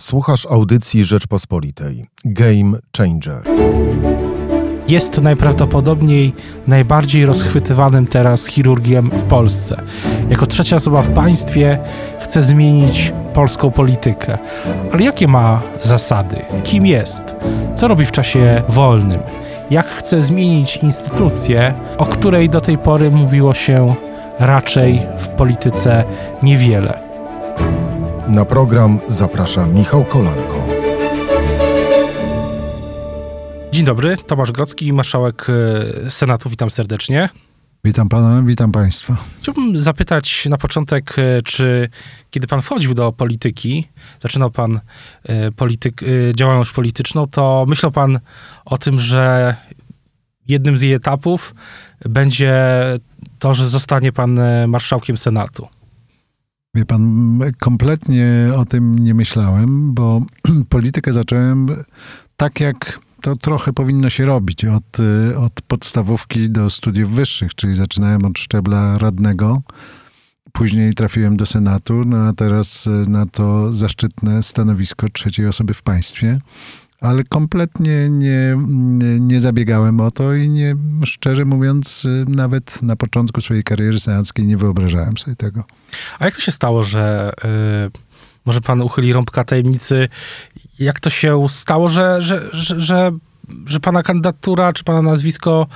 Słuchasz audycji Rzeczpospolitej. Game Changer. Jest najprawdopodobniej najbardziej rozchwytywanym teraz chirurgiem w Polsce. Jako trzecia osoba w państwie chce zmienić polską politykę. Ale jakie ma zasady? Kim jest? Co robi w czasie wolnym? Jak chce zmienić instytucję, o której do tej pory mówiło się raczej w polityce niewiele? Na program zaprasza Michał Kolanko. Dzień dobry, Tomasz Grodzki, marszałek Senatu. Witam serdecznie. Witam pana, witam państwa. Chciałbym zapytać na początek, czy kiedy pan wchodził do polityki, zaczynał pan działalność polityczną, to myślał pan o tym, że jednym z jej etapów będzie to, że zostanie pan marszałkiem Senatu? Wie pan, kompletnie o tym nie myślałem, bo politykę zacząłem tak, jak to trochę powinno się robić, od podstawówki do studiów wyższych, czyli zaczynałem od szczebla radnego, później trafiłem do Senatu, no a teraz na to zaszczytne stanowisko trzeciej osoby w państwie, ale kompletnie nie zabiegałem o to i nie, szczerze mówiąc, nawet na początku swojej kariery senackiej nie wyobrażałem sobie tego. A jak to się stało, że może pan uchyli rąbka tajemnicy, jak to się stało, że pana kandydatura czy pana nazwisko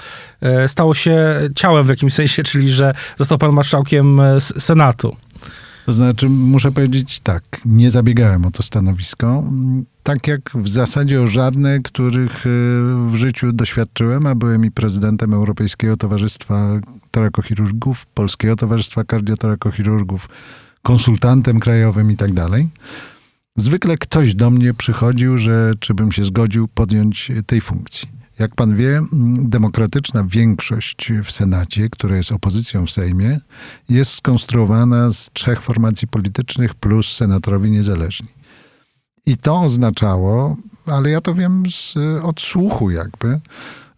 stało się ciałem w jakimś sensie, czyli że został pan marszałkiem Senatu? To znaczy, muszę powiedzieć tak, nie zabiegałem o to stanowisko, tak jak w zasadzie o żadne, których w życiu doświadczyłem, a byłem i prezydentem Europejskiego Towarzystwa Torakochirurgów, Polskiego Towarzystwa Kardiotorakochirurgów, konsultantem krajowym i tak dalej. Zwykle ktoś do mnie przychodził, że czy bym się zgodził podjąć tej funkcji. Jak pan wie, demokratyczna większość w Senacie, która jest opozycją w Sejmie, jest skonstruowana z 3 formacji politycznych plus senatorowie niezależni. I to oznaczało, ale ja to wiem z odsłuchu jakby,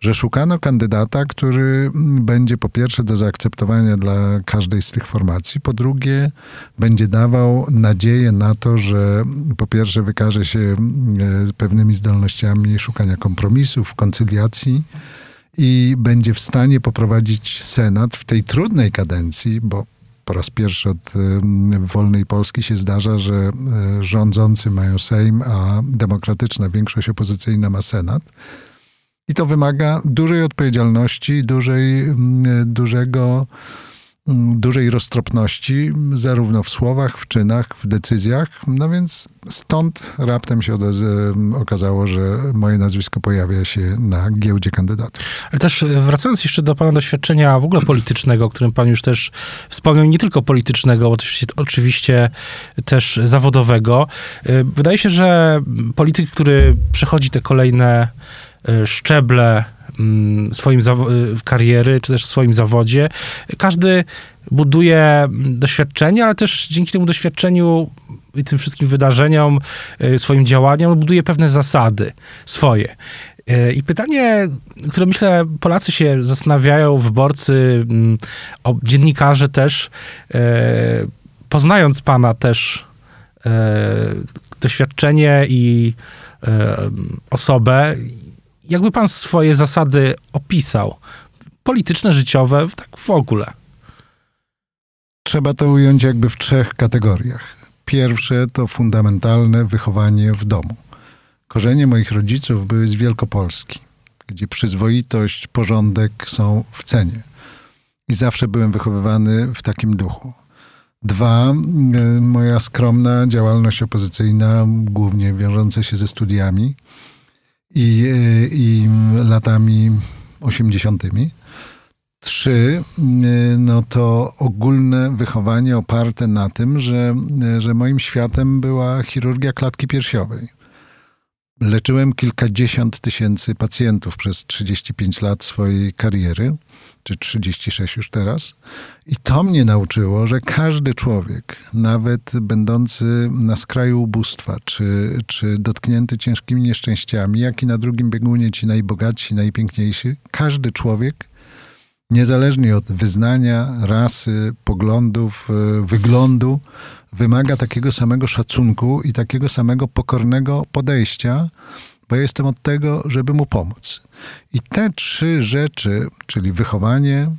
że szukano kandydata, który będzie po pierwsze do zaakceptowania dla każdej z tych formacji, po drugie będzie dawał nadzieję na to, że po pierwsze wykaże się pewnymi zdolnościami szukania kompromisów, koncyliacji i będzie w stanie poprowadzić Senat w tej trudnej kadencji, bo po raz pierwszy od wolnej Polski się zdarza, że rządzący mają Sejm, a demokratyczna większość opozycyjna ma Senat. I to wymaga dużej odpowiedzialności, dużej roztropności, zarówno w słowach, w czynach, w decyzjach. No więc stąd raptem się okazało, że moje nazwisko pojawia się na giełdzie kandydatów. Ale też wracając jeszcze do pana doświadczenia w ogóle politycznego, o którym pan już też wspomniał, nie tylko politycznego, oczywiście też zawodowego. Wydaje się, że polityk, który przechodzi te kolejne szczeble swoim kariery, czy też w swoim zawodzie. Każdy buduje doświadczenie, ale też dzięki temu doświadczeniu i tym wszystkim wydarzeniom, swoim działaniom buduje pewne zasady swoje. I pytanie, które myślę Polacy się zastanawiają, wyborcy, dziennikarze też, poznając pana też doświadczenie i osobę, jakby pan swoje zasady opisał? Polityczne, życiowe, tak w ogóle. Trzeba to ująć jakby w 3 kategoriach. Pierwsze to fundamentalne wychowanie w domu. Korzenie moich rodziców były z Wielkopolski, gdzie przyzwoitość, porządek są w cenie. I zawsze byłem wychowywany w takim duchu. 2, moja skromna działalność opozycyjna, głównie wiążąca się ze studiami i latami 80. 3, no to ogólne wychowanie oparte na tym, że moim światem była chirurgia klatki piersiowej. Leczyłem kilkadziesiąt tysięcy pacjentów przez 35 lat swojej kariery, czy 36 już teraz. I to mnie nauczyło, że każdy człowiek, nawet będący na skraju ubóstwa, czy dotknięty ciężkimi nieszczęściami, jak i na drugim biegunie ci najbogatsi, najpiękniejsi, każdy człowiek niezależnie od wyznania, rasy, poglądów, wyglądu, wymaga takiego samego szacunku i takiego samego pokornego podejścia, bo ja jestem od tego, żeby mu pomóc. I te trzy rzeczy, czyli wychowanie,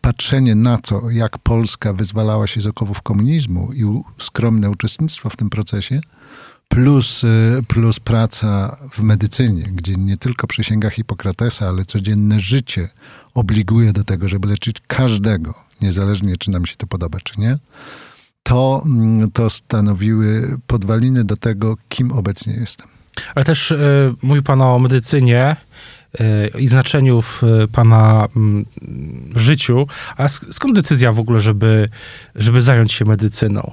patrzenie na to, jak Polska wyzwalała się z okowów komunizmu i skromne uczestnictwo w tym procesie, plus praca w medycynie, gdzie nie tylko przysięga Hipokratesa, ale codzienne życie obliguje do tego, żeby leczyć każdego, niezależnie czy nam się to podoba, czy nie, to stanowiły podwaliny do tego, kim obecnie jestem. Ale też mówił pan o medycynie i znaczeniu w pana życiu. A skąd decyzja w ogóle, żeby zająć się medycyną?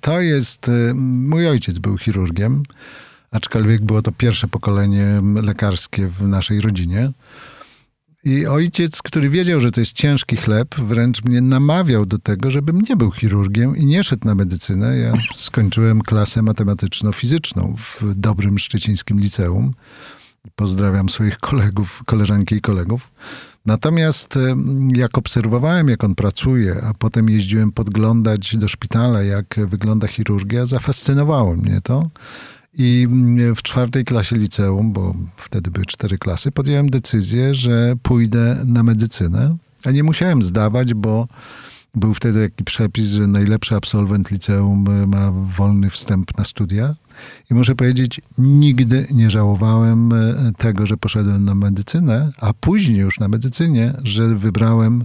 To jest... Mój ojciec był chirurgiem, aczkolwiek było to pierwsze pokolenie lekarskie w naszej rodzinie. I ojciec, który wiedział, że to jest ciężki chleb, wręcz mnie namawiał do tego, żebym nie był chirurgiem i nie szedł na medycynę. Ja skończyłem klasę matematyczno-fizyczną w dobrym szczecińskim liceum. Pozdrawiam swoich kolegów, koleżanki i kolegów. Natomiast jak obserwowałem, jak on pracuje, a potem jeździłem podglądać do szpitala, jak wygląda chirurgia, zafascynowało mnie to. I w 4. klasie liceum, bo wtedy były 4 klasy, podjąłem decyzję, że pójdę na medycynę. A nie musiałem zdawać, bo był wtedy taki przepis, że najlepszy absolwent liceum ma wolny wstęp na studia. I muszę powiedzieć, nigdy nie żałowałem tego, że poszedłem na medycynę, a później już na medycynie, że wybrałem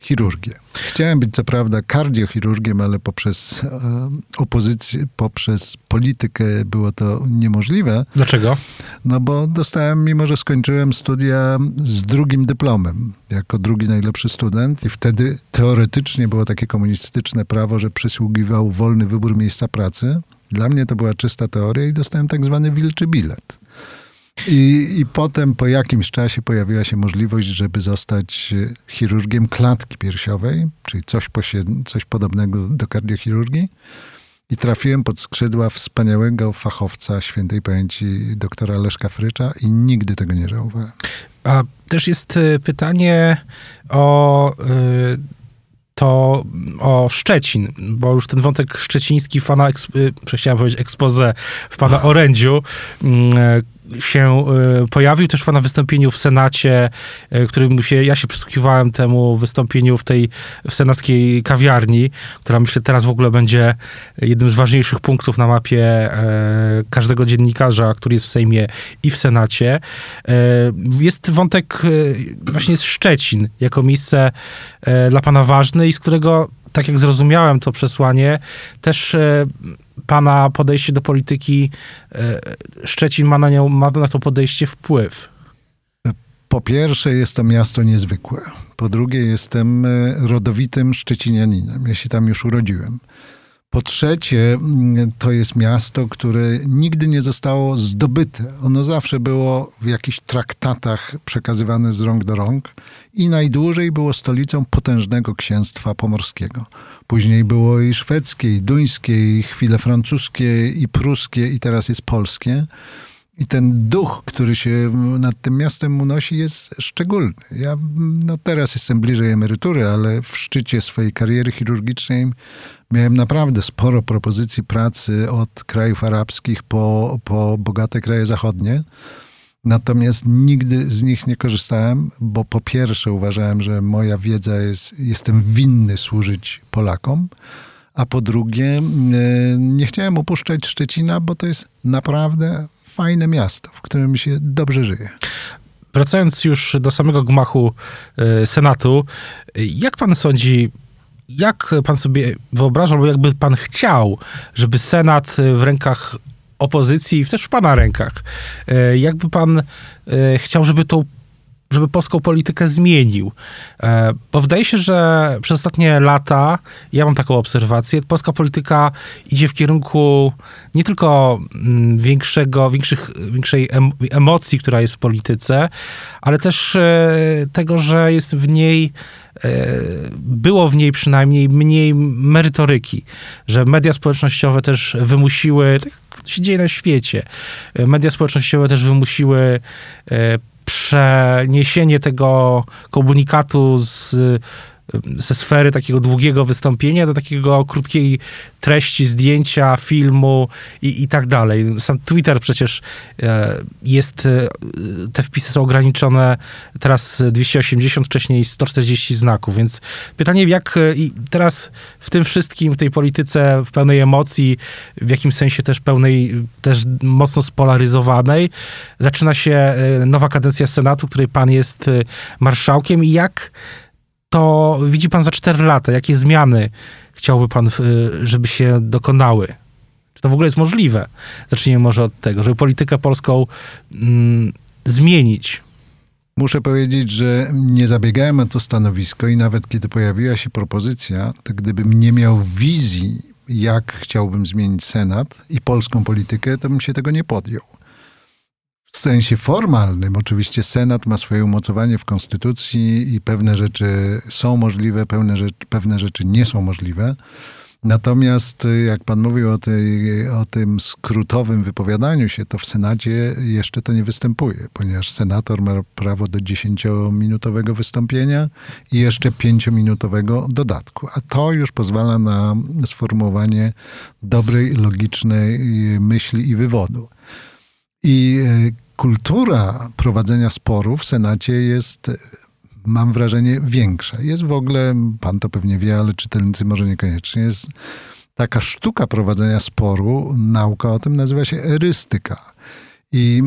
chirurgię. Chciałem być co prawda kardiochirurgiem, ale poprzez opozycję, poprzez politykę było to niemożliwe. Dlaczego? No bo dostałem, mimo że skończyłem studia z drugim dyplomem, jako drugi najlepszy student, i wtedy teoretycznie było takie komunistyczne prawo, że przysługiwał wolny wybór miejsca pracy. Dla mnie to była czysta teoria i dostałem tak zwany wilczy bilet. I potem po jakimś czasie pojawiła się możliwość, żeby zostać chirurgiem klatki piersiowej, czyli coś podobnego do kardiochirurgii. I trafiłem pod skrzydła wspaniałego fachowca świętej pamięci doktora Leszka Frycza i nigdy tego nie żałowałem. A też jest pytanie o Szczecin, bo już ten wątek szczeciński w pana, chciałem powiedzieć, expose w pana orędziu się pojawił, też w pana wystąpieniu w Senacie, którym ja się przysłuchiwałem temu wystąpieniu w senackiej kawiarni, która myślę teraz w ogóle będzie jednym z ważniejszych punktów na mapie każdego dziennikarza, który jest w Sejmie i w Senacie. Jest wątek, właśnie jest Szczecin jako miejsce dla pana ważne i z którego, tak jak zrozumiałem to przesłanie, też pana podejście do polityki, Szczecin ma na to podejście wpływ. Po pierwsze, jest to miasto niezwykłe. Po drugie, jestem rodowitym szczecinianinem, ja się tam już urodziłem. Po trzecie, to jest miasto, które nigdy nie zostało zdobyte. Ono zawsze było w jakichś traktatach przekazywane z rąk do rąk i najdłużej było stolicą potężnego księstwa pomorskiego. Później było i szwedzkie, i duńskie, i chwile francuskie, i pruskie, i teraz jest polskie. I ten duch, który się nad tym miastem unosi, jest szczególny. Ja teraz jestem bliżej emerytury, ale w szczycie swojej kariery chirurgicznej miałem naprawdę sporo propozycji pracy od krajów arabskich po bogate kraje zachodnie. Natomiast nigdy z nich nie korzystałem, bo po pierwsze uważałem, że moja wiedza jestem winny służyć Polakom, a po drugie nie chciałem opuszczać Szczecina, bo to jest naprawdę fajne miasto, w którym się dobrze żyje. Wracając już do samego gmachu Senatu, jak pan sądzi, jak pan sobie wyobraża, albo jakby pan chciał, żeby Senat w rękach opozycji i też w pana rękach, jakby pan chciał, żeby polską politykę zmienił? Bo wydaje się, że przez ostatnie lata, ja mam taką obserwację, polska polityka idzie w kierunku nie tylko większej emocji, która jest w polityce, ale też tego, że jest w niej, było w niej przynajmniej mniej merytoryki, że media społecznościowe też wymusiły, tak się dzieje na świecie, media społecznościowe też wymusiły przeniesienie tego komunikatu ze sfery takiego długiego wystąpienia do takiego krótkiej treści, zdjęcia, filmu i tak dalej. Sam Twitter przecież jest, te wpisy są ograniczone teraz 280, wcześniej 140 znaków, więc pytanie jak i teraz w tym wszystkim, w tej polityce w pełnej emocji, w jakimś sensie też pełnej, też mocno spolaryzowanej, zaczyna się nowa kadencja Senatu, której pan jest marszałkiem i jak to widzi pan za 4 lata? Jakie zmiany chciałby pan, żeby się dokonały? Czy to w ogóle jest możliwe? Zacznijmy może od tego, żeby politykę polską zmienić. Muszę powiedzieć, że nie zabiegałem o to stanowisko i nawet kiedy pojawiła się propozycja, to gdybym nie miał wizji, jak chciałbym zmienić Senat i polską politykę, to bym się tego nie podjął. W sensie formalnym oczywiście Senat ma swoje umocowanie w Konstytucji i pewne rzeczy są możliwe, pewne rzeczy nie są możliwe. Natomiast jak pan mówił o tym skrótowym wypowiadaniu się, to w Senacie jeszcze to nie występuje, ponieważ senator ma prawo do 10-minutowego wystąpienia i jeszcze 5-minutowego dodatku. A to już pozwala na sformułowanie dobrej, logicznej myśli i wywodu. I kultura prowadzenia sporów w Senacie jest, mam wrażenie, większa. Jest w ogóle, pan to pewnie wie, ale czytelnicy może niekoniecznie, jest taka sztuka prowadzenia sporu, nauka o tym nazywa się erystyka. I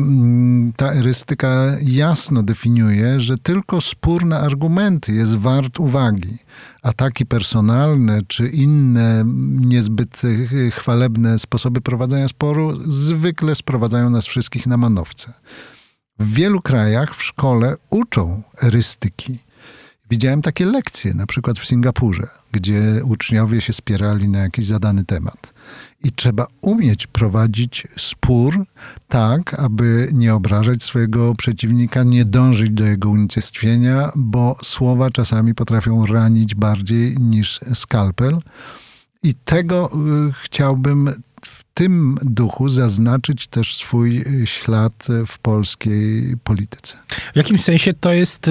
ta erystyka jasno definiuje, że tylko spór na argumenty jest wart uwagi. Ataki personalne czy inne niezbyt chwalebne sposoby prowadzenia sporu zwykle sprowadzają nas wszystkich na manowce. W wielu krajach w szkole uczą erystyki. Widziałem takie lekcje, na przykład w Singapurze, gdzie uczniowie się spierali na jakiś zadany temat. I trzeba umieć prowadzić spór tak, aby nie obrażać swojego przeciwnika, nie dążyć do jego unicestwienia, bo słowa czasami potrafią ranić bardziej niż skalpel. I tego chciałbym w tym duchu zaznaczyć też swój ślad w polskiej polityce. W jakimś sensie to jest,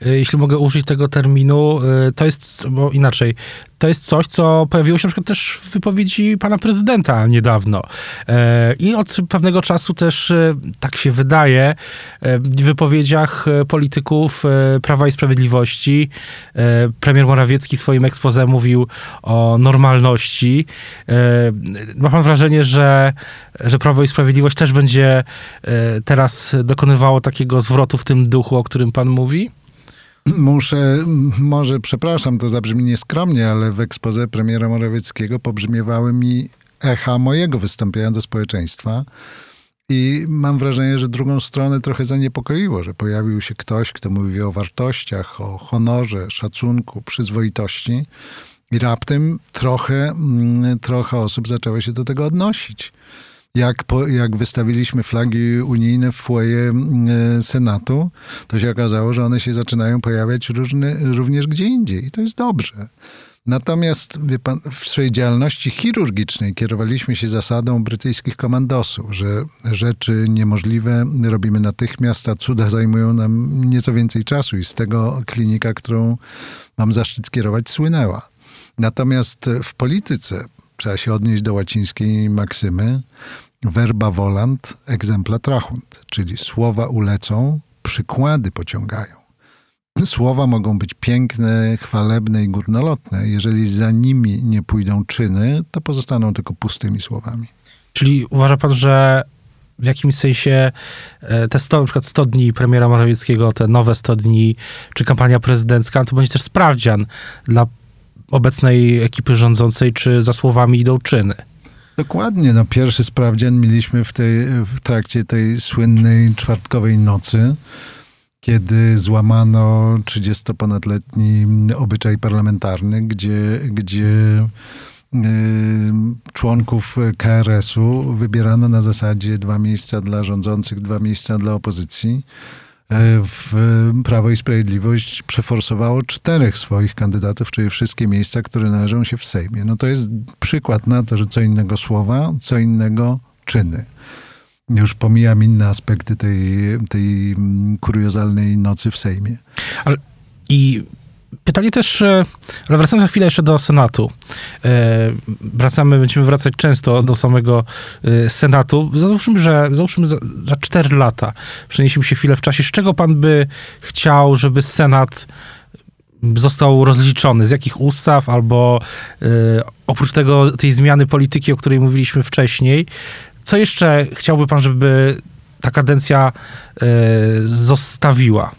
jeśli mogę użyć tego terminu, to jest, bo inaczej, to jest coś, co pojawiło się na przykład też w wypowiedzi pana prezydenta niedawno. I od pewnego czasu też, tak się wydaje, w wypowiedziach polityków Prawa i Sprawiedliwości premier Morawiecki w swoim exposé mówił o normalności. Ma pan wrażenie, że Prawo i Sprawiedliwość też będzie teraz dokonywało takiego zwrotu w tym duchu, o którym pan mówi? Może przepraszam, to zabrzmi nieskromnie, ale w exposé premiera Morawieckiego pobrzmiewały mi echa mojego wystąpienia do społeczeństwa i mam wrażenie, że drugą stronę trochę zaniepokoiło, że pojawił się ktoś, kto mówi o wartościach, o honorze, szacunku, przyzwoitości i raptem trochę osób zaczęło się do tego odnosić. Jak wystawiliśmy flagi unijne w foyer Senatu, to się okazało, że one się zaczynają pojawiać również gdzie indziej. I to jest dobrze. Natomiast wie pan, w swojej działalności chirurgicznej kierowaliśmy się zasadą brytyjskich komandosów, że rzeczy niemożliwe robimy natychmiast, a cuda zajmują nam nieco więcej czasu. I z tego klinika, którą mam zaszczyt kierować, słynęła. Natomiast w polityce trzeba się odnieść do łacińskiej maksymy verba volant, exempla trahunt, czyli słowa ulecą, przykłady pociągają. Słowa mogą być piękne, chwalebne i górnolotne. Jeżeli za nimi nie pójdą czyny, to pozostaną tylko pustymi słowami. Czyli uważa pan, że w jakimś sensie te 100, na przykład 100 dni premiera Morawieckiego, te nowe 100 dni, czy kampania prezydencka, to będzie też sprawdzian dla obecnej ekipy rządzącej, czy za słowami idą czyny? Dokładnie. No, pierwszy sprawdzian mieliśmy w trakcie tej słynnej czwartkowej nocy, kiedy złamano 30-ponadletni obyczaj parlamentarny, gdzie członków KRS-u wybierano na zasadzie 2 miejsca dla rządzących, 2 miejsca dla opozycji. Prawo i Sprawiedliwość przeforsowało 4 swoich kandydatów, czyli wszystkie miejsca, które należą się w Sejmie. No to jest przykład na to, że co innego słowa, co innego czyny. Już pomijam inne aspekty tej kuriozalnej nocy w Sejmie. I pytanie też, ale wracając za chwilę jeszcze do Senatu. Będziemy wracać często do samego Senatu. Załóżmy, że za 4 lata przeniesiemy się chwilę w czasie. Z czego pan by chciał, żeby Senat został rozliczony? Z jakich ustaw? Albo oprócz tego tej zmiany polityki, o której mówiliśmy wcześniej, co jeszcze chciałby pan, żeby ta kadencja zostawiła?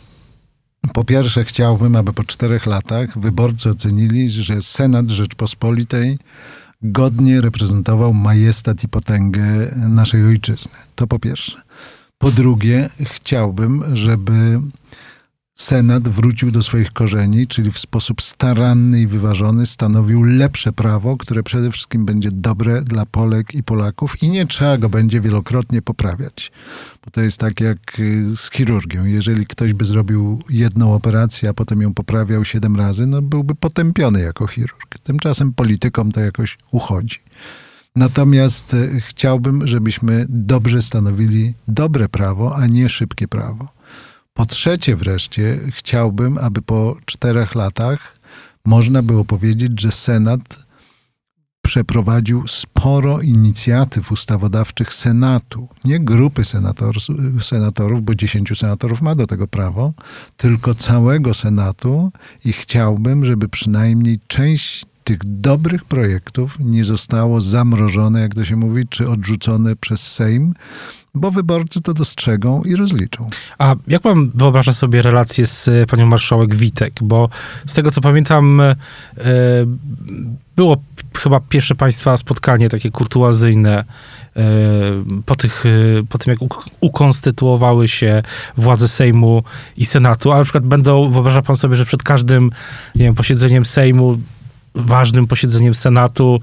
Po pierwsze chciałbym, aby po 4 latach wyborcy ocenili, że Senat Rzeczpospolitej godnie reprezentował majestat i potęgę naszej ojczyzny. To po pierwsze. Po drugie chciałbym, żeby Senat wrócił do swoich korzeni, czyli w sposób staranny i wyważony stanowił lepsze prawo, które przede wszystkim będzie dobre dla Polek i Polaków i nie trzeba go będzie wielokrotnie poprawiać. Bo to jest tak jak z chirurgią. Jeżeli ktoś by zrobił jedną operację, a potem ją poprawiał 7 razy, no byłby potępiony jako chirurg. Tymczasem politykom to jakoś uchodzi. Natomiast chciałbym, żebyśmy dobrze stanowili dobre prawo, a nie szybkie prawo. Po trzecie wreszcie chciałbym, aby po 4 latach można było powiedzieć, że Senat przeprowadził sporo inicjatyw ustawodawczych Senatu, nie grupy senatorów, bo 10 senatorów ma do tego prawo, tylko całego Senatu i chciałbym, żeby przynajmniej część tych dobrych projektów nie zostało zamrożone, jak to się mówi, czy odrzucone przez Sejm, bo wyborcy to dostrzegą i rozliczą. A jak pan wyobraża sobie relację z panią marszałek Witek? Bo z tego, co pamiętam, było chyba pierwsze państwa spotkanie takie kurtuazyjne po tym, jak ukonstytuowały się władze Sejmu i Senatu. Ale na przykład wyobraża pan sobie, że przed każdym, nie wiem, posiedzeniem Sejmu, ważnym posiedzeniem Senatu,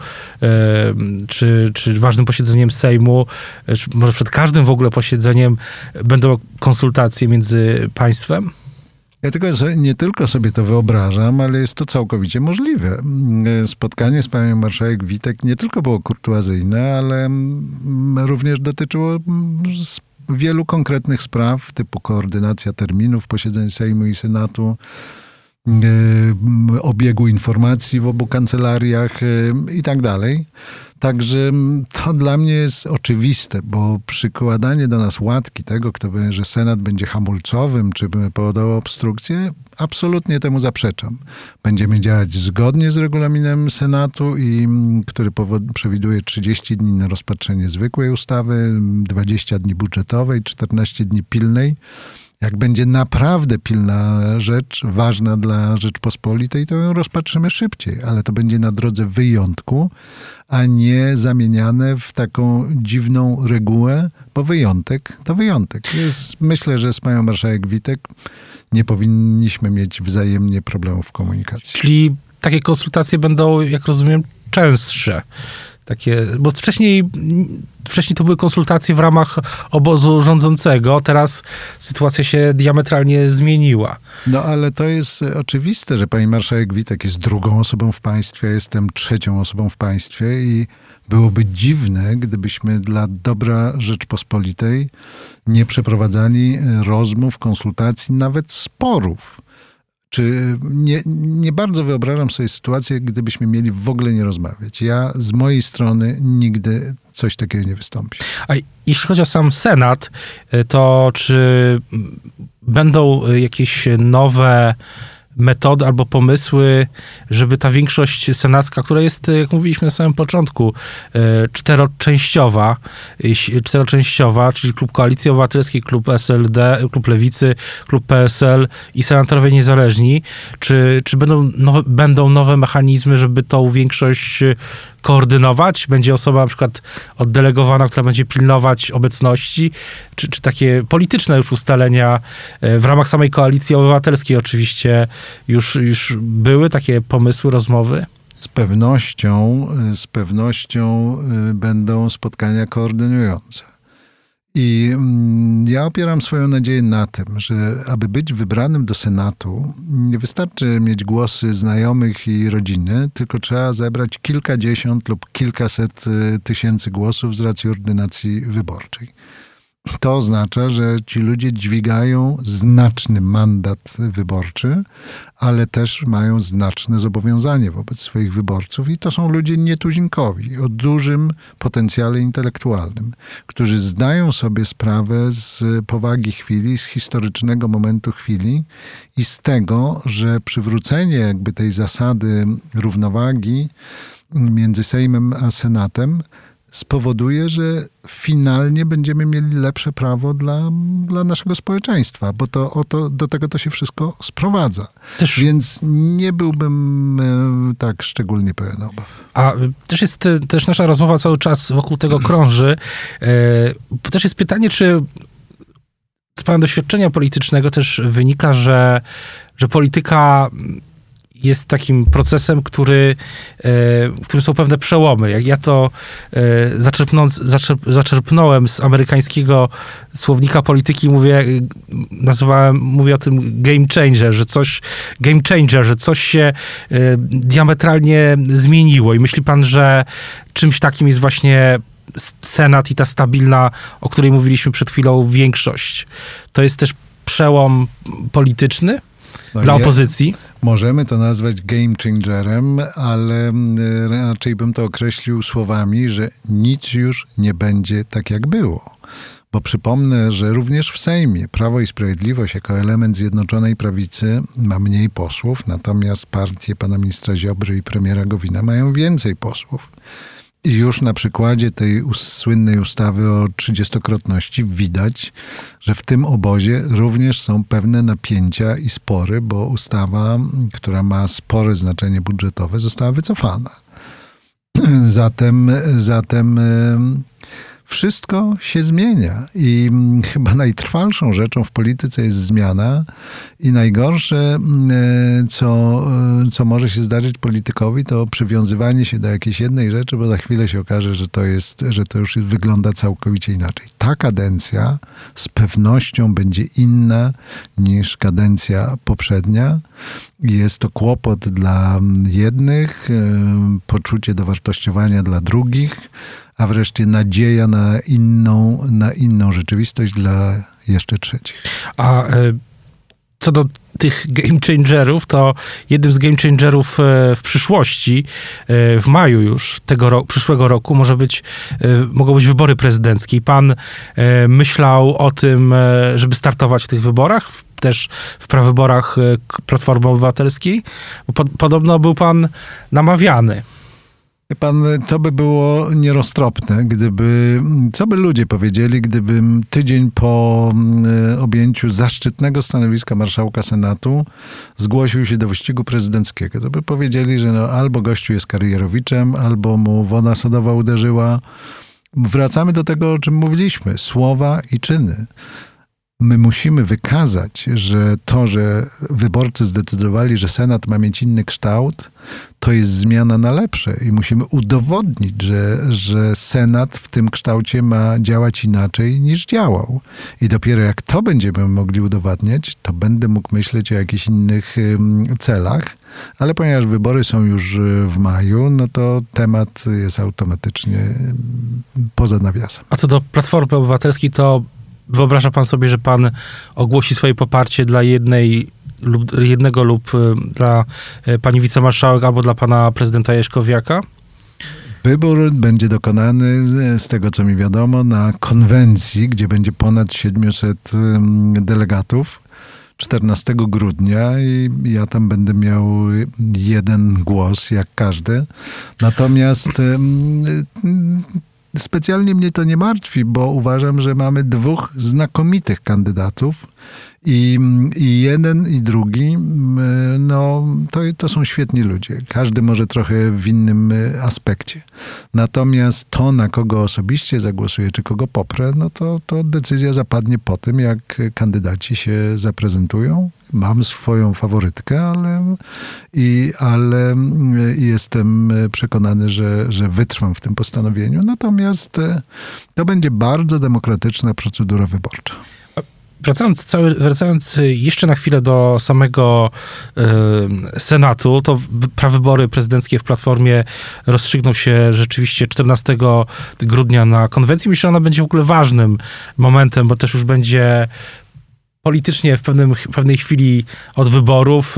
czy ważnym posiedzeniem Sejmu, czy może przed każdym w ogóle posiedzeniem będą konsultacje między państwem? Ja nie tylko sobie to wyobrażam, ale jest to całkowicie możliwe. Spotkanie z panią marszałek Witek nie tylko było kurtuazyjne, ale również dotyczyło wielu konkretnych spraw, typu koordynacja terminów posiedzeń Sejmu i Senatu, obiegu informacji w obu kancelariach i tak dalej. Także to dla mnie jest oczywiste, bo przykładanie do nas łatki tego, kto powie, że Senat będzie hamulcowym, czy powodował obstrukcję, absolutnie temu zaprzeczam. Będziemy działać zgodnie z regulaminem Senatu, który przewiduje 30 dni na rozpatrzenie zwykłej ustawy, 20 dni budżetowej, 14 dni pilnej. Jak będzie naprawdę pilna rzecz, ważna dla Rzeczpospolitej, to ją rozpatrzymy szybciej, ale to będzie na drodze wyjątku, a nie zamieniane w taką dziwną regułę, bo wyjątek to wyjątek. Myślę, że z panią marszałek Witek nie powinniśmy mieć wzajemnie problemów w komunikacji. Czyli takie konsultacje będą, jak rozumiem, częstsze. Bo wcześniej to były konsultacje w ramach obozu rządzącego, teraz sytuacja się diametralnie zmieniła. No ale to jest oczywiste, że pani marszałek Witek jest drugą osobą w państwie, jestem trzecią osobą w państwie i byłoby dziwne, gdybyśmy dla dobra Rzeczpospolitej nie przeprowadzali rozmów, konsultacji, nawet sporów. Czy nie bardzo wyobrażam sobie sytuację, gdybyśmy mieli w ogóle nie rozmawiać. Ja z mojej strony nigdy coś takiego nie wystąpi. A jeśli chodzi o sam Senat, to czy będą jakieś nowe metody albo pomysły, żeby ta większość senacka, która jest, jak mówiliśmy na samym początku, czteroczęściowa, czyli klub Koalicji Obywatelskiej, klub SLD, klub Lewicy, klub PSL i senatorowie niezależni, czy będą nowe mechanizmy, żeby tą większość koordynować? Będzie osoba na przykład oddelegowana, która będzie pilnować obecności, czy takie polityczne już ustalenia w ramach samej Koalicji Obywatelskiej oczywiście już były takie pomysły, rozmowy? Z pewnością będą spotkania koordynujące. I ja opieram swoją nadzieję na tym, że aby być wybranym do Senatu, nie wystarczy mieć głosy znajomych i rodziny, tylko trzeba zebrać kilkadziesiąt lub kilkaset tysięcy głosów z racji ordynacji wyborczej. To oznacza, że ci ludzie dźwigają znaczny mandat wyborczy, ale też mają znaczne zobowiązanie wobec swoich wyborców i to są ludzie nietuzinkowi, o dużym potencjale intelektualnym, którzy zdają sobie sprawę z powagi chwili, z historycznego momentu chwili i z tego, że przywrócenie jakby tej zasady równowagi między Sejmem a Senatem spowoduje, że finalnie będziemy mieli lepsze prawo dla naszego społeczeństwa, bo do tego to się wszystko sprowadza. Też, więc nie byłbym tak szczególnie pełen obaw. A też jest, też nasza rozmowa cały czas wokół tego krąży. Też jest pytanie, czy z pana doświadczenia politycznego też wynika, że polityka jest takim procesem, którym są pewne przełomy. Jak ja to zaczerpnąłem z amerykańskiego słownika polityki, mówię o tym game changer, że coś się diametralnie zmieniło. I myśli pan, że czymś takim jest właśnie Senat i ta stabilna, o której mówiliśmy przed chwilą, większość. To jest też przełom polityczny? No dla opozycji? Możemy to nazwać game changerem, ale raczej bym to określił słowami, że nic już nie będzie tak jak było. Bo przypomnę, że również w Sejmie Prawo i Sprawiedliwość jako element Zjednoczonej Prawicy ma mniej posłów, natomiast partie pana ministra Ziobry i premiera Gowina mają więcej posłów. I już na przykładzie tej słynnej ustawy o 30-krotności widać, że w tym obozie również są pewne napięcia i spory, bo ustawa, która ma spore znaczenie budżetowe, została wycofana. Zatem wszystko się zmienia i chyba najtrwalszą rzeczą w polityce jest zmiana i najgorsze, co może się zdarzyć politykowi, to przywiązywanie się do jakiejś jednej rzeczy, bo za chwilę się okaże, że to już wygląda całkowicie inaczej. Ta kadencja z pewnością będzie inna niż kadencja poprzednia. Jest to kłopot dla jednych, poczucie dowartościowania dla drugich, a wreszcie nadzieja na inną rzeczywistość dla jeszcze trzecich. A co do tych game changerów, to jednym z game changerów w przyszłości, w maju już przyszłego roku, mogą być wybory prezydenckie. I pan myślał o tym, żeby startować w tych wyborach, też w prawyborach Platformy Obywatelskiej? Podobno był pan namawiany. Pan, to by było nieroztropne, co by ludzie powiedzieli, gdybym tydzień po objęciu zaszczytnego stanowiska marszałka Senatu zgłosił się do wyścigu prezydenckiego. To by powiedzieli, że albo gościu jest karierowiczem, albo mu woda sodowa uderzyła. Wracamy do tego, o czym mówiliśmy. Słowa i czyny. My musimy wykazać, że to, że wyborcy zdecydowali, że Senat ma mieć inny kształt, to jest zmiana na lepsze i musimy udowodnić, że Senat w tym kształcie ma działać inaczej niż działał. I dopiero jak to będziemy mogli udowadniać, to będę mógł myśleć o jakichś innych celach, ale ponieważ wybory są już w maju, no to temat jest automatycznie poza nawiasem. A co do Platformy Obywatelskiej, to wyobraża pan sobie, że pan ogłosi swoje poparcie dla jednego lub dla pani wicemarszałek albo dla pana prezydenta Jaśkowiaka? Wybór będzie dokonany, z tego co mi wiadomo, na konwencji, gdzie będzie ponad 700 delegatów 14 grudnia i ja tam będę miał jeden głos, jak każdy. Natomiast specjalnie mnie to nie martwi, bo uważam, że mamy dwóch znakomitych kandydatów i jeden i drugi, no to są świetni ludzie. Każdy może trochę w innym aspekcie. Natomiast to, na kogo osobiście zagłosuję, czy kogo poprę, no to decyzja zapadnie po tym, jak kandydaci się zaprezentują. Mam swoją faworytkę, ale jestem przekonany, że wytrwam w tym postanowieniu. Natomiast to będzie bardzo demokratyczna procedura wyborcza. Wracając jeszcze na chwilę do samego Senatu, to prawybory prezydenckie w Platformie rozstrzygną się rzeczywiście 14 grudnia na konwencji. Myślę, że ona będzie w ogóle ważnym momentem, bo też już będzie politycznie w pewnej chwili od wyborów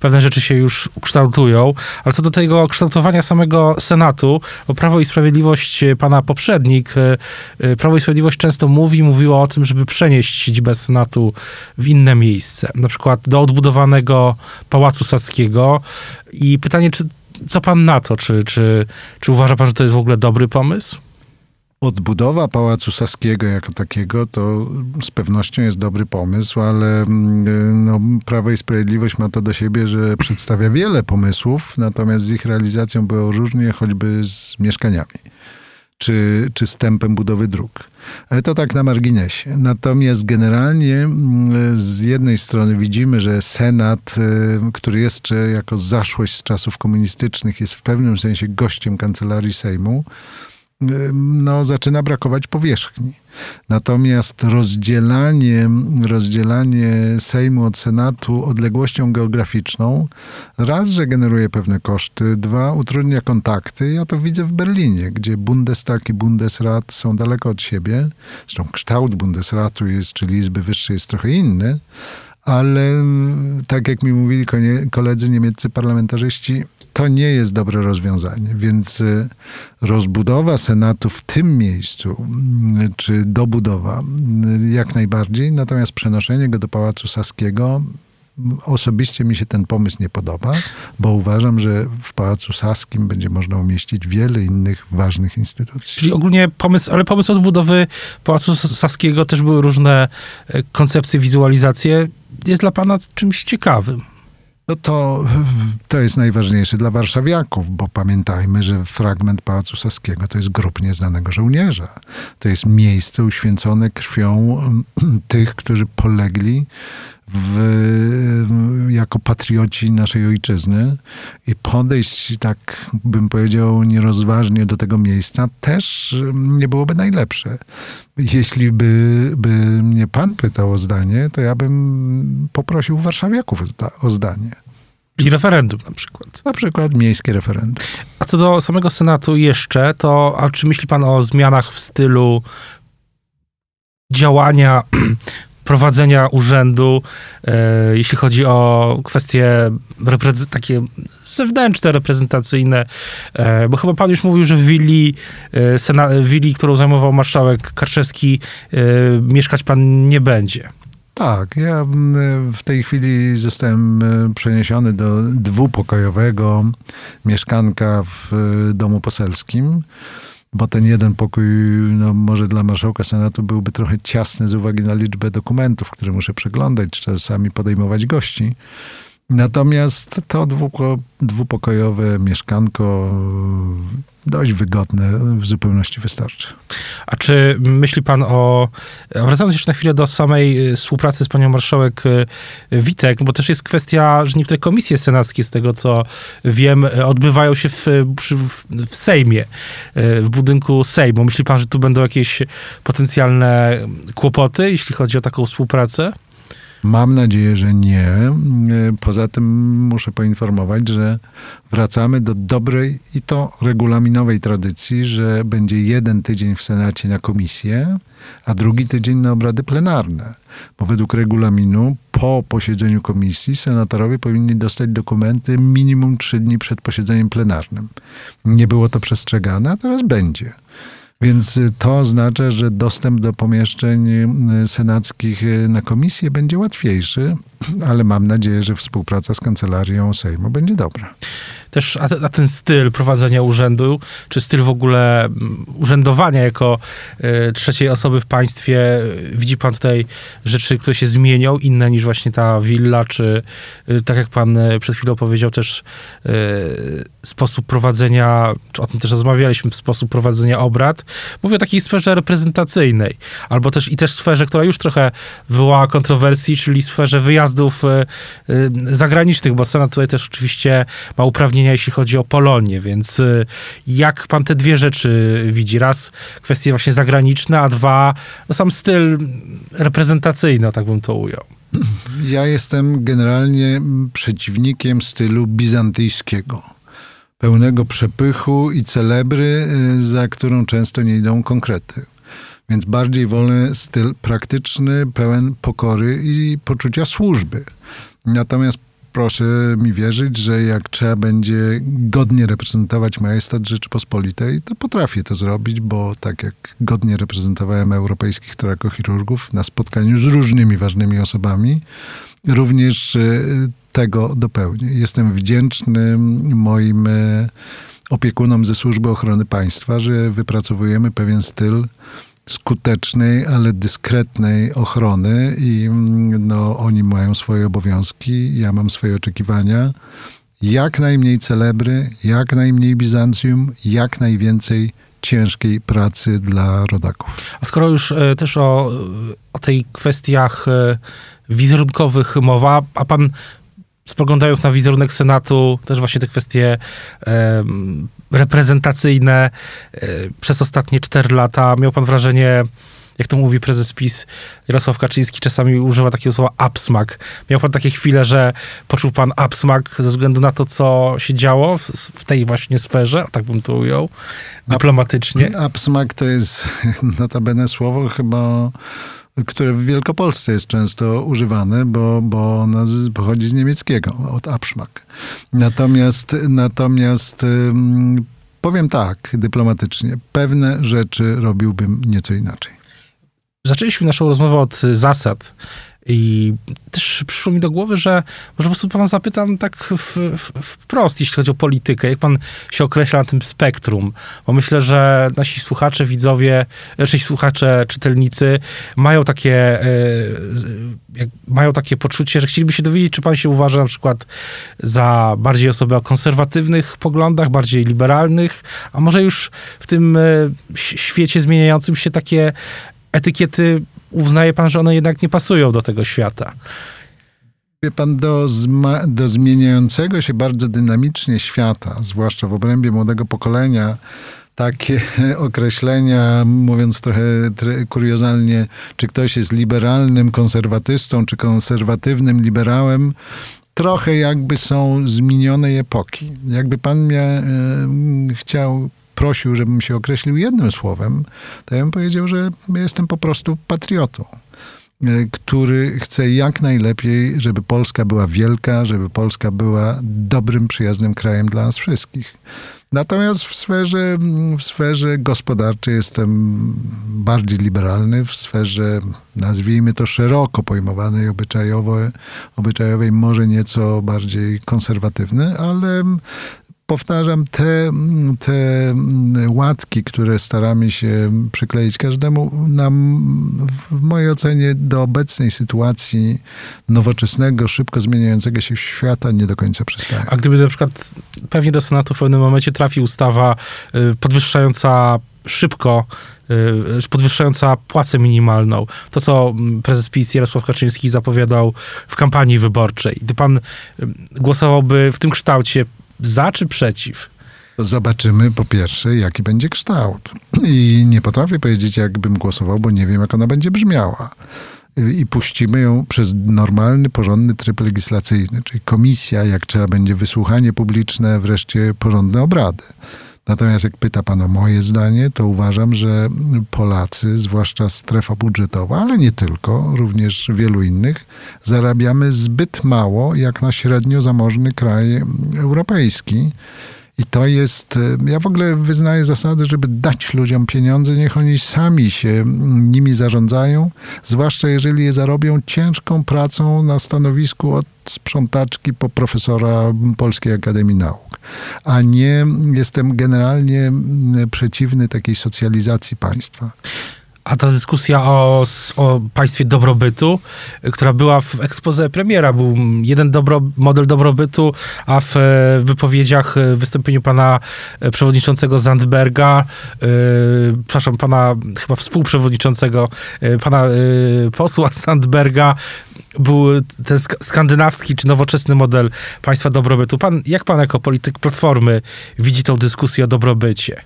pewne rzeczy się już kształtują, ale co do tego kształtowania samego Senatu, bo Prawo i Sprawiedliwość, pana poprzednik, Prawo i Sprawiedliwość często mówiło o tym, żeby przenieść siedzibę Senatu w inne miejsce, na przykład do odbudowanego Pałacu Saskiego. I pytanie, co pan na to? Czy uważa pan, że to jest w ogóle dobry pomysł? Odbudowa Pałacu Saskiego jako takiego to z pewnością jest dobry pomysł, ale Prawo i Sprawiedliwość ma to do siebie, że przedstawia wiele pomysłów, natomiast z ich realizacją było różnie, choćby z mieszkaniami czy z tempem budowy dróg. Ale to tak na marginesie. Natomiast generalnie z jednej strony widzimy, że Senat, który jeszcze jako zaszłość z czasów komunistycznych jest w pewnym sensie gościem Kancelarii Sejmu, zaczyna brakować powierzchni. Natomiast rozdzielanie Sejmu od Senatu odległością geograficzną, raz, że generuje pewne koszty, dwa, utrudnia kontakty. Ja to widzę w Berlinie, gdzie Bundestag i Bundesrat są daleko od siebie. Zresztą kształt Bundesratu jest, czyli Izby Wyższej, jest trochę inny, ale tak jak mi mówili koledzy niemieccy parlamentarzyści, to nie jest dobre rozwiązanie, więc rozbudowa Senatu w tym miejscu, czy dobudowa, jak najbardziej, natomiast przenoszenie go do Pałacu Saskiego, osobiście mi się ten pomysł nie podoba, bo uważam, że w Pałacu Saskim będzie można umieścić wiele innych ważnych instytucji. Czyli ogólnie pomysł odbudowy Pałacu Saskiego, też były różne koncepcje, wizualizacje, jest dla pana czymś ciekawym. No to jest najważniejsze dla warszawiaków, bo pamiętajmy, że fragment Pałacu Saskiego to jest grób Nieznanego Żołnierza. To jest miejsce uświęcone krwią tych, którzy polegli jako patrioci naszej ojczyzny, i podejść, tak bym powiedział, nierozważnie do tego miejsca też nie byłoby najlepsze. Jeśli by mnie pan pytał o zdanie, to ja bym poprosił warszawiaków o zdanie. I referendum na przykład. Na przykład miejskie referendum. A co do samego Senatu jeszcze, to czy myśli pan o zmianach w stylu działania prowadzenia urzędu, jeśli chodzi o kwestie takie zewnętrzne, reprezentacyjne, bo chyba pan już mówił, że w willi, którą zajmował marszałek Karczewski, mieszkać pan nie będzie. Tak, ja w tej chwili zostałem przeniesiony do dwupokojowego mieszkanka w domu poselskim, bo ten jeden pokój, może dla marszałka Senatu byłby trochę ciasny z uwagi na liczbę dokumentów, które muszę przeglądać, czy czasami podejmować gości. Natomiast to dwupokojowe mieszkanko, dość wygodne, w zupełności wystarczy. A czy myśli pan wracając jeszcze na chwilę do samej współpracy z panią marszałek Witek, bo też jest kwestia, że niektóre komisje senackie, z tego co wiem, odbywają się w Sejmie, w budynku Sejmu. Myśli pan, że tu będą jakieś potencjalne kłopoty, jeśli chodzi o taką współpracę? Mam nadzieję, że nie. Poza tym muszę poinformować, że wracamy do dobrej i to regulaminowej tradycji, że będzie jeden tydzień w Senacie na komisję, a drugi tydzień na obrady plenarne. Bo według regulaminu po posiedzeniu komisji senatorowie powinni dostać dokumenty minimum 3 dni przed posiedzeniem plenarnym. Nie było to przestrzegane, a teraz będzie. Więc to oznacza, że dostęp do pomieszczeń senackich na komisję będzie łatwiejszy, ale mam nadzieję, że współpraca z Kancelarią Sejmu będzie dobra. Też ten styl prowadzenia urzędu, czy styl w ogóle urzędowania jako trzeciej osoby w państwie, widzi pan tutaj rzeczy, które się zmienią, inne niż właśnie ta willa, czy tak jak pan przed chwilą powiedział, też sposób prowadzenia, czy o tym też rozmawialiśmy, sposób prowadzenia obrad. Mówię o takiej sferze reprezentacyjnej, albo też sferze, która już trochę wywołała kontrowersji, czyli sferze wyjazdu wyjazdów zagranicznych, bo Senat tutaj też oczywiście ma uprawnienia, jeśli chodzi o Polonię, więc jak pan te dwie rzeczy widzi? Raz kwestie właśnie zagraniczne, a dwa, no sam styl reprezentacyjny, tak bym to ujął. Ja jestem generalnie przeciwnikiem stylu bizantyjskiego, pełnego przepychu i celebry, za którą często nie idą konkrety. Więc bardziej wolę styl praktyczny, pełen pokory i poczucia służby. Natomiast proszę mi wierzyć, że jak trzeba będzie godnie reprezentować majestat Rzeczypospolitej, to potrafię to zrobić, bo tak jak godnie reprezentowałem europejskich torakochirurgów na spotkaniu z różnymi ważnymi osobami, również tego dopełnię. Jestem wdzięczny moim opiekunom ze Służby Ochrony Państwa, że wypracowujemy pewien styl skutecznej, ale dyskretnej ochrony i no, oni mają swoje obowiązki, ja mam swoje oczekiwania. Jak najmniej celebry, jak najmniej Bizancjum, jak najwięcej ciężkiej pracy dla rodaków. A skoro już też o tej kwestiach wizerunkowych mowa, a pan spoglądając na wizerunek Senatu, też właśnie te kwestie reprezentacyjne przez ostatnie 4 lata. Miał pan wrażenie, jak to mówi prezes PiS Jarosław Kaczyński, czasami używa takiego słowa absmak. Miał pan takie chwile, że poczuł pan absmak ze względu na to, co się działo w tej właśnie sferze, tak bym to ujął, dyplomatycznie? Absmak to jest notabene słowo chyba, które w Wielkopolsce jest często używane, bo ono pochodzi z niemieckiego, od Abschmack. Natomiast powiem tak dyplomatycznie, pewne rzeczy robiłbym nieco inaczej. Zaczęliśmy naszą rozmowę od zasad i też przyszło mi do głowy, że może po prostu pana zapytam tak wprost, jeśli chodzi o politykę. Jak pan się określa na tym spektrum? Bo myślę, że nasi słuchacze, widzowie, raczej słuchacze, czytelnicy mają takie poczucie, że chcieliby się dowiedzieć, czy pan się uważa na przykład za bardziej osobę o konserwatywnych poglądach, bardziej liberalnych, a może już w tym świecie zmieniającym się takie etykiety uznaje pan, że one jednak nie pasują do tego świata? Wie pan, do zmieniającego się bardzo dynamicznie świata, zwłaszcza w obrębie młodego pokolenia, takie określenia, mówiąc trochę kuriozalnie, czy ktoś jest liberalnym konserwatystą, czy konserwatywnym liberałem, trochę jakby są z minionej epoki. Jakby pan mnie prosił, żebym się określił jednym słowem, to ja bym powiedział, że jestem po prostu patriotą, który chce jak najlepiej, żeby Polska była wielka, żeby Polska była dobrym, przyjaznym krajem dla nas wszystkich. Natomiast w sferze gospodarczej jestem bardziej liberalny, w sferze, nazwijmy to szeroko pojmowanej, obyczajowej, może nieco bardziej konserwatywny, ale powtarzam, te łatki, które staramy się przykleić każdemu, nam w mojej ocenie do obecnej sytuacji nowoczesnego, szybko zmieniającego się świata nie do końca przystają. A gdyby na przykład pewnie do Senatu w pewnym momencie trafi ustawa podwyższająca płacę minimalną. To, co prezes PiS Jarosław Kaczyński zapowiadał w kampanii wyborczej. Gdy pan głosowałby w tym kształcie, za czy przeciw? Zobaczymy po pierwsze, jaki będzie kształt. I nie potrafię powiedzieć, jak bym głosował, bo nie wiem, jak ona będzie brzmiała. I puścimy ją przez normalny, porządny tryb legislacyjny, czyli komisja, jak trzeba będzie wysłuchanie publiczne, wreszcie porządne obrady. Natomiast jak pyta pan o moje zdanie, to uważam, że Polacy, zwłaszcza strefa budżetowa, ale nie tylko, również wielu innych, zarabiamy zbyt mało jak na średnio zamożny kraj europejski. I to jest, ja w ogóle wyznaję zasadę, żeby dać ludziom pieniądze, niech oni sami się nimi zarządzają, zwłaszcza jeżeli je zarobią ciężką pracą na stanowisku od sprzątaczki po profesora Polskiej Akademii Nauk. A nie jestem generalnie przeciwny takiej socjalizacji państwa. A ta dyskusja o państwie dobrobytu, która była w exposé premiera, był jeden model dobrobytu, a w wypowiedziach, w wystąpieniu pana przewodniczącego Zandberga, przepraszam, pana chyba współprzewodniczącego, pana posła Zandberga, był ten skandynawski czy nowoczesny model państwa dobrobytu. Jak pan jako polityk Platformy widzi tą dyskusję o dobrobycie?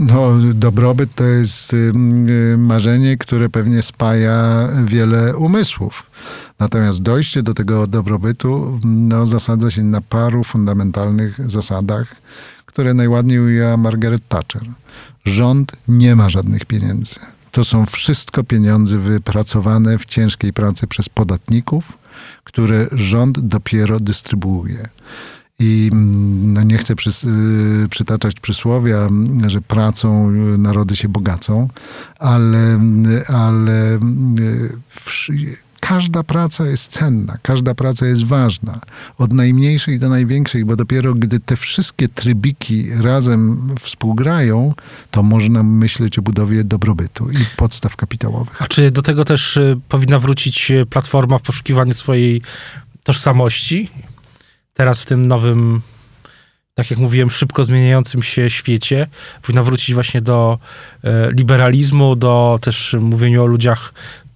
No, dobrobyt to jest marzenie, które pewnie spaja wiele umysłów. Natomiast dojście do tego dobrobytu zasadza się na paru fundamentalnych zasadach, które najładniej ujęła Margaret Thatcher. Rząd nie ma żadnych pieniędzy. To są wszystko pieniądze wypracowane w ciężkiej pracy przez podatników, które rząd dopiero dystrybuuje. I nie chcę przytaczać przysłowia, że pracą narody się bogacą, ale każda praca jest cenna, każda praca jest ważna. Od najmniejszej do największej, bo dopiero gdy te wszystkie trybiki razem współgrają, to można myśleć o budowie dobrobytu i podstaw kapitałowych. A czy do tego też powinna wrócić Platforma w poszukiwaniu swojej tożsamości? Teraz w tym nowym, tak jak mówiłem, szybko zmieniającym się świecie powinna wrócić właśnie do liberalizmu, do też mówienia o ludziach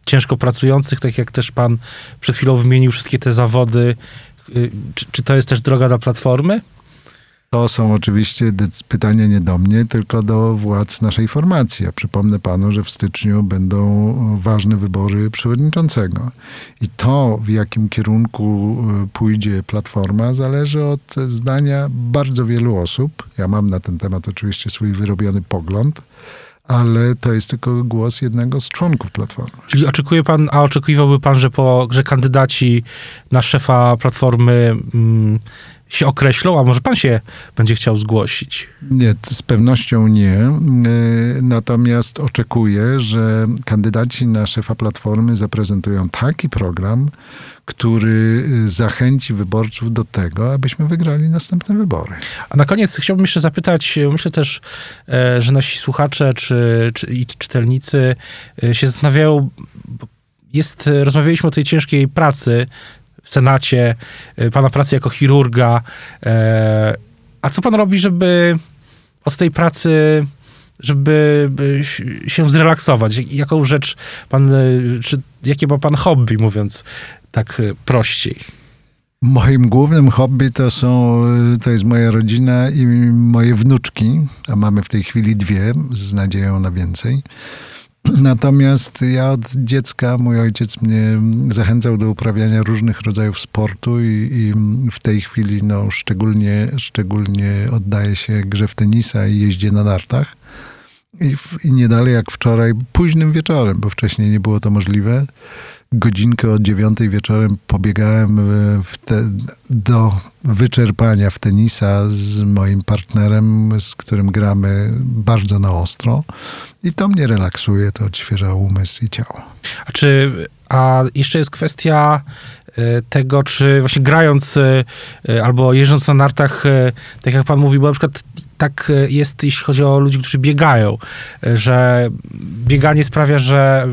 ciężko pracujących, tak jak też pan przed chwilą wymienił wszystkie te zawody. Czy to jest też droga dla Platformy? To są oczywiście pytania nie do mnie, tylko do władz naszej formacji. Ja przypomnę panu, że w styczniu będą ważne wybory przewodniczącego. I to, w jakim kierunku pójdzie Platforma, zależy od zdania bardzo wielu osób. Ja mam na ten temat oczywiście swój wyrobiony pogląd, ale to jest tylko głos jednego z członków Platformy. Czyli oczekiwałby pan, że kandydaci na szefa Platformy się określą, a może pan się będzie chciał zgłosić? Nie, z pewnością nie. Natomiast oczekuję, że kandydaci na szefa Platformy zaprezentują taki program, który zachęci wyborców do tego, abyśmy wygrali następne wybory. A na koniec chciałbym jeszcze zapytać, myślę też, że nasi słuchacze czy czytelnicy się zastanawiają, rozmawialiśmy o tej ciężkiej pracy w Senacie, pana pracy jako chirurga. A co pan robi, żeby od tej pracy, żeby się zrelaksować? Jaką rzecz jakie ma pan hobby, mówiąc tak prościej? Moim głównym hobby to jest moja rodzina i moje wnuczki, a mamy w tej chwili 2, z nadzieją na więcej. Natomiast ja od dziecka, mój ojciec mnie zachęcał do uprawiania różnych rodzajów sportu i w tej chwili szczególnie oddaję się grze w tenisa i jeździe na nartach. I nie dalej jak wczoraj, późnym wieczorem, bo wcześniej nie było to możliwe, godzinkę od 9:00 wieczorem pobiegałem do wyczerpania w tenisa z moim partnerem, z którym gramy bardzo na ostro. I to mnie relaksuje, to odświeża umysł i ciało. A jeszcze jest kwestia tego, czy właśnie grając albo jeżdżąc na nartach, tak jak pan mówił, bo na przykład tak jest, jeśli chodzi o ludzi, którzy biegają, że bieganie sprawia, że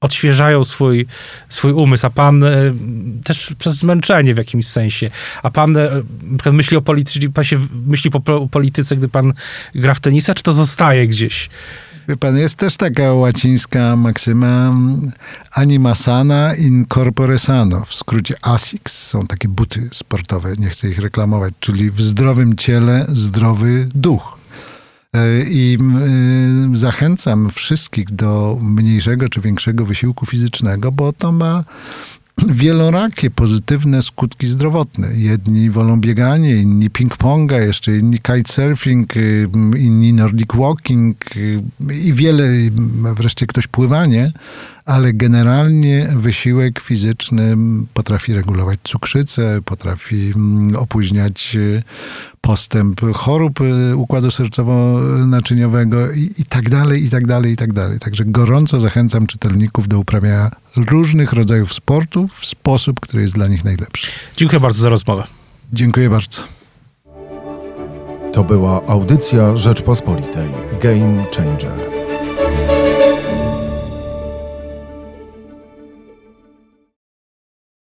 odświeżają swój umysł, a pan też przez zmęczenie w jakimś sensie. A pan myśli o polityce, pan się myśli o polityce, gdy pan gra w tenisa, czy to zostaje gdzieś? Wie pan, jest też taka łacińska maksyma anima sana in corpore sano. W skrócie ASICS, są takie buty sportowe, nie chcę ich reklamować, czyli w zdrowym ciele zdrowy duch. I zachęcam wszystkich do mniejszego czy większego wysiłku fizycznego, bo to ma wielorakie pozytywne skutki zdrowotne. Jedni wolą bieganie, inni ping-ponga, jeszcze inni kitesurfing, inni nordic walking i wreszcie ktoś pływanie, ale generalnie wysiłek fizyczny potrafi regulować cukrzycę, potrafi opóźniać postęp chorób układu sercowo-naczyniowego i tak dalej, i tak dalej, i tak dalej. Także gorąco zachęcam czytelników do uprawiania różnych rodzajów sportu w sposób, który jest dla nich najlepszy. Dziękuję bardzo za rozmowę. Dziękuję bardzo. To była audycja Rzeczpospolitej. Game Changer.